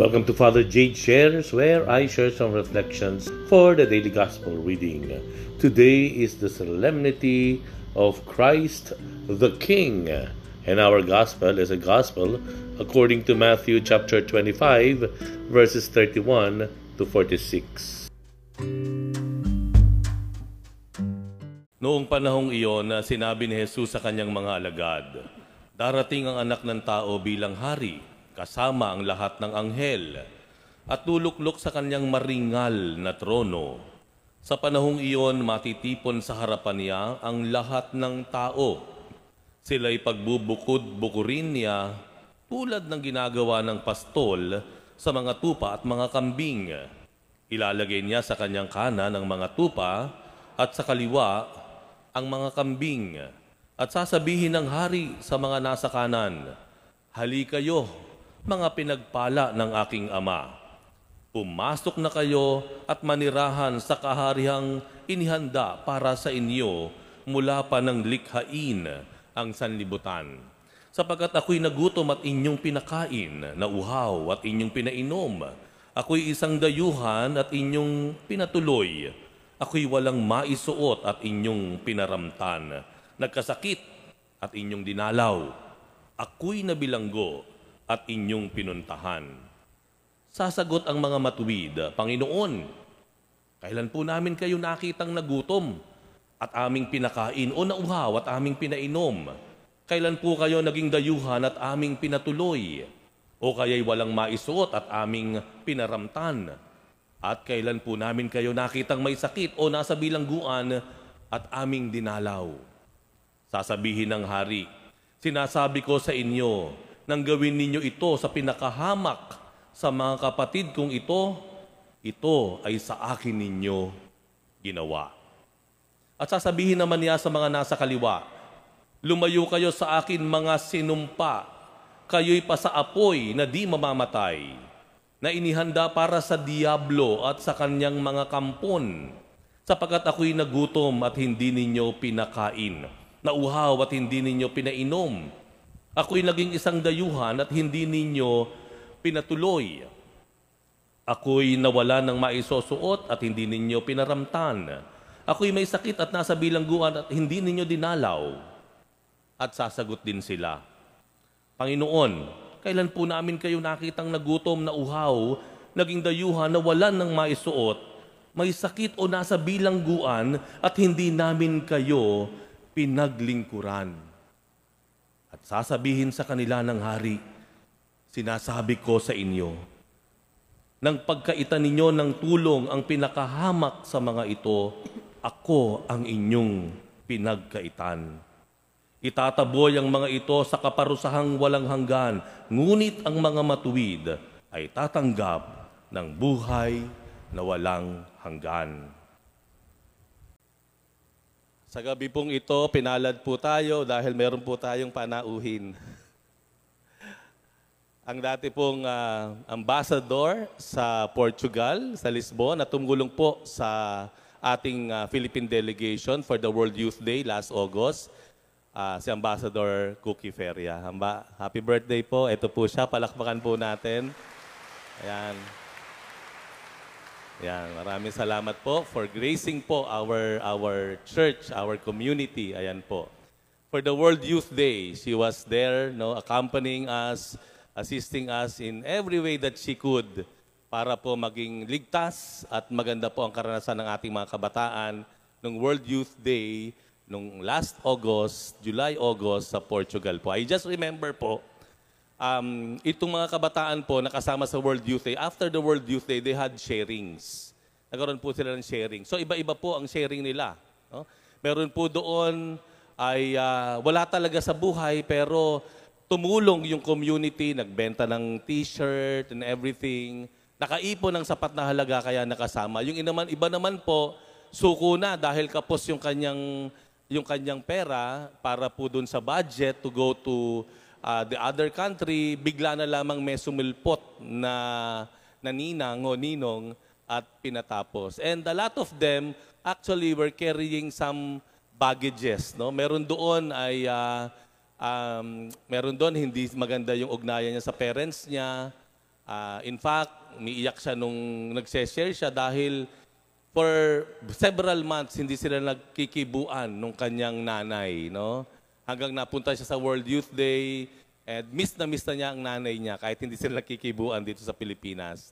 Welcome to Father Jade Shares, where I share some reflections for the daily gospel reading. Today is the solemnity of Christ the King, and our gospel is a gospel according to Matthew chapter 25, verses 31 to 46. Noong panahong iyon, sinabi ni Jesus sa kanyang mga alagad, "Darating ang anak ng tao bilang hari, kasama ang lahat ng anghel, at luluklok sa kanyang maringal na trono. Sa panahong iyon, matitipon sa harapan niya ang lahat ng tao. Sila'y pagbubukod-bukurin niya tulad ng ginagawa ng pastol sa mga tupa at mga kambing. Ilalagay niya sa kanyang kanan ang mga tupa at sa kaliwa ang mga kambing, at sasabihin ng hari sa mga nasa kanan, "Hali kayo, mga pinagpala ng aking ama. Pumasok na kayo at manirahan sa kaharihang inihanda para sa inyo mula pa ng likhain ang sanlibutan. Sapagkat ako'y nagutom at inyong pinakain, nauhaw at inyong pinainom. Ako'y isang dayuhan at inyong pinatuloy. Ako'y walang maisuot at inyong pinaramtan. Nagkasakit at inyong dinalaw. Ako'y nabilanggo at inyong pinuntahan." Sasagot ang mga matuwid, "Panginoon, kailan po namin kayo nakitang nagutom at aming pinakain, o nauhaw at aming pinainom? Kailan po kayo naging dayuhan at aming pinatuloy? O kaya'y walang maisuot at aming pinaramtan? At kailan po namin kayo nakitang may sakit o nasa bilangguan at aming dinalaw?" Sasabihin ng hari, "Sinasabi ko sa inyo, nang gawin ninyo ito sa pinakahamak sa mga kapatid kong ito ay sa akin ninyo ginawa." At sasabihin naman niya sa mga nasa kaliwa, "Lumayo kayo sa akin, mga sinumpa, kayo'y pasaapoy na di mamamatay, na inihanda para sa Diablo at sa kanyang mga kampon. Sapagkat ako'y nagutom at hindi ninyo pinakain, nauhaw at hindi ninyo pinainom. Ako'y naging isang dayuhan at hindi ninyo pinatuloy. Ako'y nawala ng maisusuot at hindi ninyo pinaramtan. Ako'y may sakit at nasa bilangguan at hindi ninyo dinalaw." At sasagot din sila, "Panginoon, kailan po namin kayo nakitang nagutom, na uhaw, naging dayuhan, nawalan ng maisuot, may sakit o nasa bilangguan at hindi namin kayo pinaglingkuran?" At sasabihin sa kanila ng hari, "Sinasabi ko sa inyo, nang pagkaitan ninyo ng tulong ang pinakahamak sa mga ito, ako ang inyong pinagkaitan. Itataboy ang mga ito sa kaparusahang walang hanggan, ngunit ang mga matuwid ay tatanggap ng buhay na walang hanggan." Sa gabi pong ito, pinalad po tayo dahil meron po tayong panauhin. Ang dati pong ambassador sa Portugal, sa Lisbon, na tumulong po sa ating Philippine delegation for the World Youth Day last August, si Ambassador Cookie Feria. Happy birthday po. Ito po siya. Palakpakan po natin. Ayan. Ayan, maraming salamat po for gracing po our church, our community. Ayan po. For the World Youth Day, she was there, accompanying us, assisting us in every way that she could para po maging ligtas at maganda po ang karanasan ng ating mga kabataan nung World Youth Day nung last August, July-August sa Portugal po. I just remember po, itong mga kabataan po nakasama sa World Youth Day, after the World Youth Day, they had sharings. Nagkaroon po sila ng sharing. So, iba-iba po ang sharing nila. No? Meron po doon ay wala talaga sa buhay, pero tumulong yung community, nagbenta ng t-shirt and everything. Nakaipon ng sapat na halaga kaya nakasama. Yung iba naman po, suko na dahil kapos yung kanyang pera para po doon sa budget to go to the other country, bigla na lamang may sumilpot na ninang o ninong at pinatapos. And a lot of them actually were carrying some baggages. No? Meron doon ay, meron doon hindi maganda yung ugnayan niya sa parents niya. In fact, umiiyak siya nung nagse-share siya dahil for several months hindi sila nagkikibuan nung kanyang nanay, no? Hanggang napunta siya sa World Youth Day and miss na niya ang nanay niya kahit hindi sila nagkikibuan dito sa Pilipinas.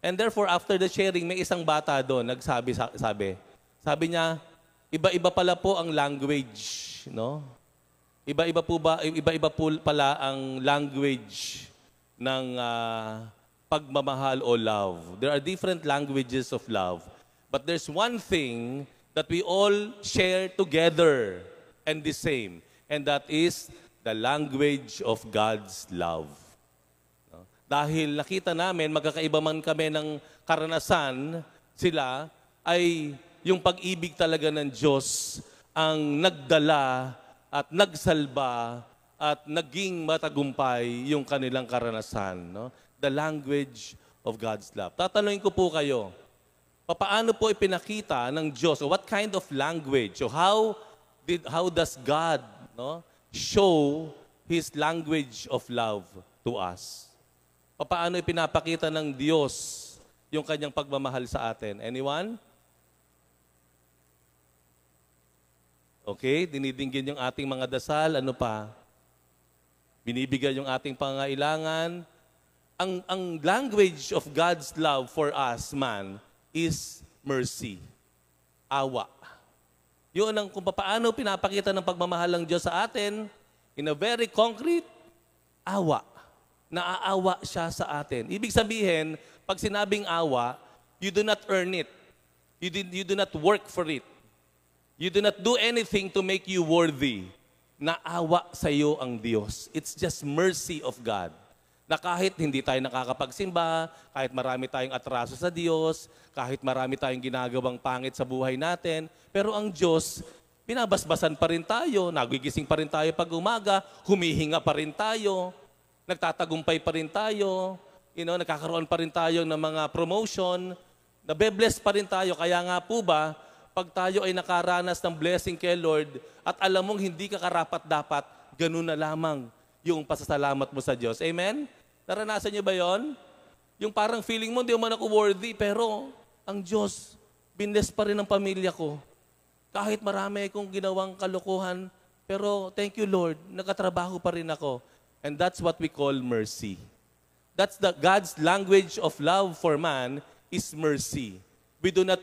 And therefore, after the sharing, may isang bata doon nagsabi niya, iba-iba pala po ang language, no? Iba-iba pala ang language ng pagmamahal o love. There are different languages of love. But there's one thing that we all share together and the same, and that is the language of God's love. No? Dahil nakita namin, magkakaiba man kami ng karanasan, sila ay yung pag-ibig talaga ng Diyos ang nagdala at nagsalba at naging matagumpay yung kanilang karanasan. No? The language of God's love. Tatanungin ko po kayo, paano po ipinakita ng Diyos? What kind of language? So how does God, no, show His language of love to us? Paano ipinapakita ng Diyos yung kanyang pagmamahal sa atin? Anyone? Okay, dinidinggin yung ating mga dasal. Ano pa? Binibigay yung ating pangailangan. Ang language of God's love for us, man, is mercy. Awa. Yun ang kung paano pinapakita ng pagmamahal ng Diyos sa atin in a very concrete awa. Naaawa siya sa atin. Ibig sabihin, pag sinabing awa, you do not earn it. You do not work for it. You do not do anything to make you worthy. Naawa sa iyo ang Diyos. It's just mercy of God. Na kahit hindi tayo nakakapagsimba, kahit marami tayong atraso sa Diyos, kahit marami tayong ginagawang pangit sa buhay natin, pero ang Diyos, binabasbasan pa rin tayo, nagigising pa rin tayo pag umaga, humihinga pa rin tayo, nagtatagumpay pa rin tayo, you know, nakakaroon pa rin tayo ng mga promotion, nabe-bless pa rin tayo. Kaya nga po ba, pag tayo ay nakaranas ng blessing kay Lord at alam mong hindi ka karapat-dapat, ganun na lamang yung pasasalamat mo sa Diyos. Amen? Naranasan niyo ba yon? Yung parang feeling mo, hindi man ako worthy, pero ang Diyos, binless pa rin ang pamilya ko. Kahit marami akong ginawang kalokohan, pero thank you Lord, nagkatrabaho pa rin ako. And that's what we call mercy. That's the God's language of love for man is mercy. We do not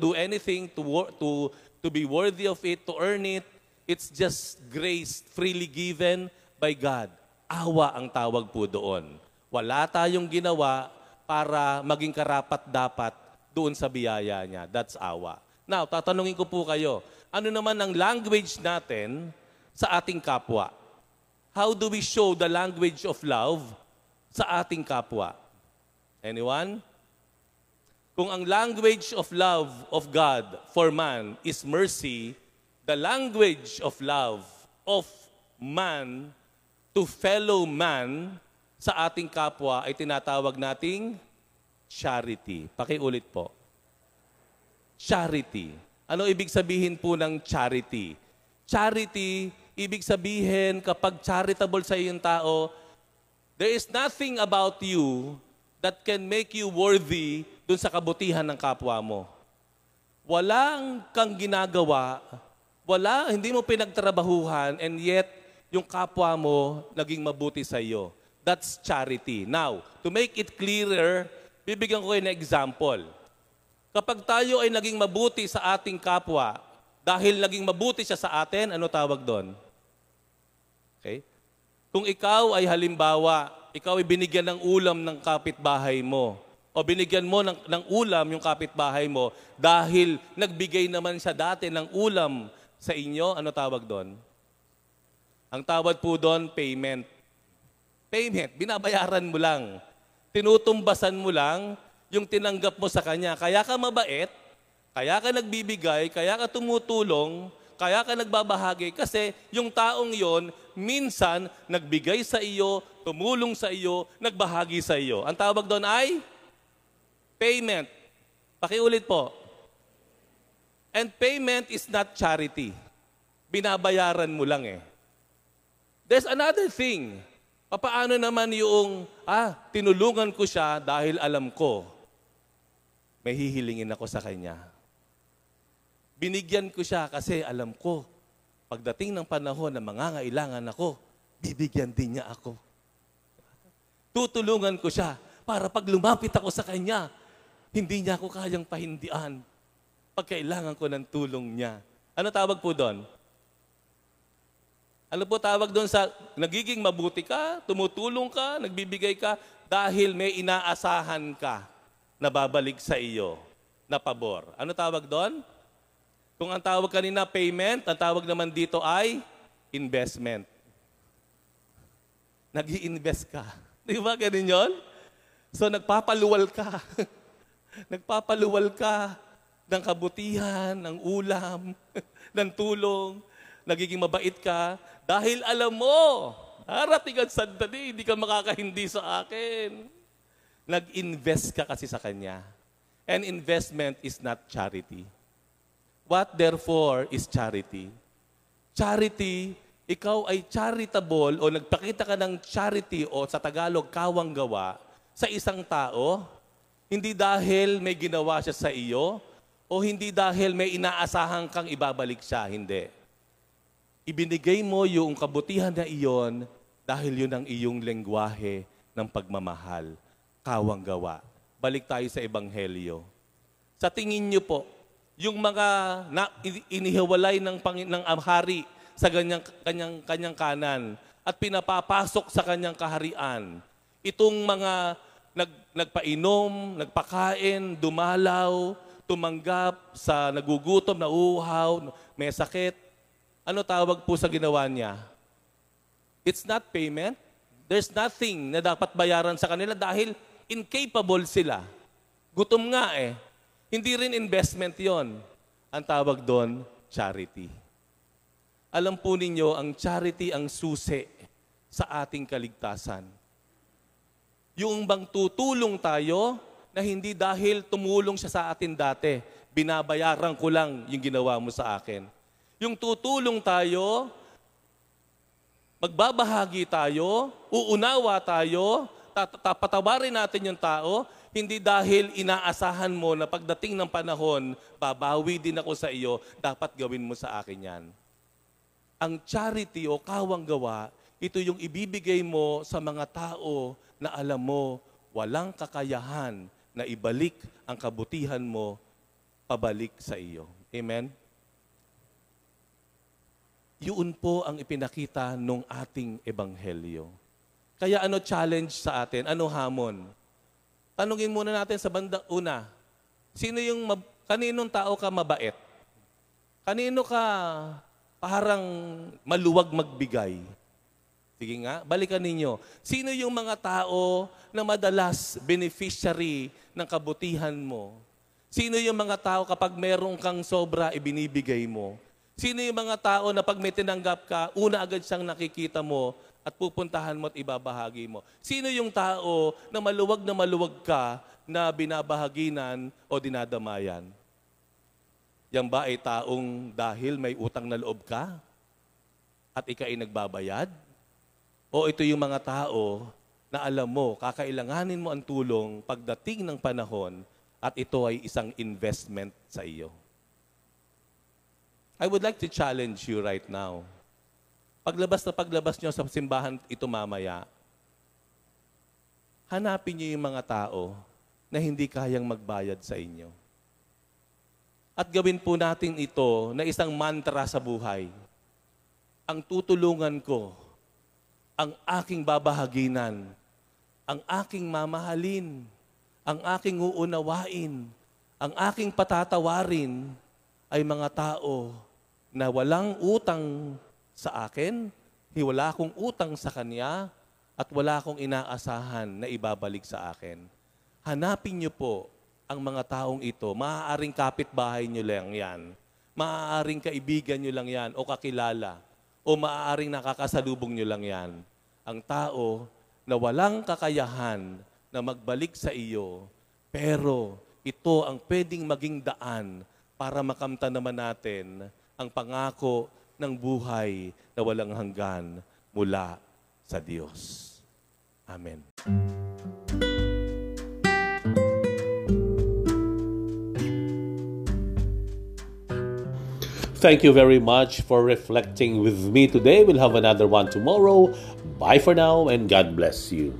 do anything to be worthy of it, to earn it. It's just grace freely given by God. Awa ang tawag po doon. Wala tayong ginawa para maging karapat-dapat doon sa biyaya niya. That's awa. Now, tatanungin ko po kayo, ano naman ang language natin sa ating kapwa? How do we show the language of love sa ating kapwa? Anyone? Kung ang language of love of God for man is mercy, the language of love of man to fellow man sa ating kapwa ay tinatawag nating charity. Pakiulit po. Charity. Ano ibig sabihin po ng charity? Charity, ibig sabihin kapag charitable sa iyong tao, there is nothing about you that can make you worthy dun sa kabutihan ng kapwa mo. Walang kang ginagawa, hindi mo pinagtrabahuhan, and yet yung kapwa mo naging mabuti sa iyo. That's charity. Now, to make it clearer, bibigyan ko kayo ng example. Kapag tayo ay naging mabuti sa ating kapwa, dahil naging mabuti siya sa atin, ano tawag doon? Okay? Kung ikaw ay halimbawa, ikaw ay binigyan ng ulam ng kapitbahay mo, o binigyan mo ng ulam yung kapitbahay mo dahil nagbigay naman siya dati ng ulam sa inyo, ano tawag doon? Ang tawag po doon, payment. Payment, binabayaran mo lang. Tinutumbasan mo lang yung tinanggap mo sa kanya. Kaya ka mabait, kaya ka nagbibigay, kaya ka tumutulong, kaya ka nagbabahagi. Kasi yung taong yon minsan nagbigay sa iyo, tumulong sa iyo, nagbahagi sa iyo. Ang tawag doon ay payment. Pakiulit po. And payment is not charity. Binabayaran mo lang eh. There's another thing. Paano naman yung, tinulungan ko siya dahil alam ko, may hihilingin ako sa kanya. Binigyan ko siya kasi alam ko, pagdating ng panahon na mangangailangan ako, bibigyan din niya ako. Tutulungan ko siya para pag lumapit ako sa kanya, hindi niya ako kayang pahindian. Pagkailangan ko ng tulong niya. Ano tawag po doon? Ano po tawag doon sa nagiging mabuti ka, tumutulong ka, nagbibigay ka dahil may inaasahan ka na babalik sa iyo na pabor. Ano tawag doon? Kung ang tawag kanina payment, ang tawag naman dito ay investment. Nag-i-invest ka. Di ba ganun yun? So nagpapaluwal ka. Nagpapaluwal ka ng kabutihan, ng ulam, ng tulong. Nagiging mabait ka dahil alam mo, harating ang sandali, hindi ka makakahindi sa akin. Nag-invest ka kasi sa Kanya. And investment is not charity. What therefore is charity? Charity, ikaw ay charitable o nagpakita ka ng charity o sa Tagalog, kawanggawa sa isang tao, hindi dahil may ginawa siya sa iyo o hindi dahil may inaasahan kang ibabalik siya, hindi. Ibinigay mo yung kabutihan na iyon dahil yun ang iyong lengguwahe ng pagmamahal, kawanggawa. Balik tayo sa Ebanghelyo. Sa tingin niyo po, yung mga inihiwalay ng hari sa kanyang kanan at pinapapasok sa kanyang kaharian, itong mga nagpainom, nagpakain, dumalaw, tumanggap sa nagugutom, nauuhaw, may sakit, ano tawag po sa ginawa niya? It's not payment. There's nothing na dapat bayaran sa kanila dahil incapable sila. Gutom nga eh. Hindi rin investment yon. Ang tawag doon, charity. Alam po ninyo, ang charity ang susi sa ating kaligtasan. Yung bang tutulong tayo na hindi dahil tumulong siya sa atin dati, binabayaran ko lang yung ginawa mo sa akin. Yung tutulong tayo, magbabahagi tayo, uunawa tayo, patawarin natin yung tao, hindi dahil inaasahan mo na pagdating ng panahon, babawi din ako sa iyo, dapat gawin mo sa akin yan. Ang charity o kawanggawa, ito yung ibibigay mo sa mga tao na alam mo, walang kakayahan na ibalik ang kabutihan mo, pabalik sa iyo. Amen? Yun po ang ipinakita ng ating Ebanghelyo. Kaya ano challenge sa atin? Ano hamon? Tanungin muna natin sa bandang una, kaninong tao ka mabait? Kanino ka parang maluwag magbigay? Sige nga, balikan ninyo. Sino yung mga tao na madalas beneficiary ng kabutihan mo? Sino yung mga tao kapag meron kang sobra, ibinibigay mo? Sino yung mga tao na pag may tinanggap ka, una agad siyang nakikita mo at pupuntahan mo at ibabahagi mo? Sino yung tao na maluwag ka na binabahaginan o dinadamayan? Yan ba ay taong dahil may utang na loob ka at ika'y nagbabayad? O ito yung mga tao na alam mo, kakailanganin mo ang tulong pagdating ng panahon at ito ay isang investment sa iyo? I would like to challenge you right now. Paglabas na paglabas nyo sa simbahan ito mamaya, hanapin nyo yung mga tao na hindi kayang magbayad sa inyo. At gawin po natin ito na isang mantra sa buhay. Ang tutulungan ko, ang aking babahaginan, ang aking mamahalin, ang aking uunawain, ang aking patatawarin ay mga tao na walang utang sa akin, wala akong utang sa kanya, at wala akong inaasahan na ibabalik sa akin. Hanapin niyo po ang mga taong ito. Maaaring kapitbahay niyo lang yan. Maaaring kaibigan niyo lang yan o kakilala. O maaaring nakakasalubong niyo lang yan. Ang tao na walang kakayahan na magbalik sa iyo, pero ito ang pwedeng maging daan para makamtan naman natin ang pangako ng buhay na walang hanggan mula sa Diyos. Amen. Thank you very much for reflecting with me today. We'll have another one tomorrow. Bye for now and God bless you.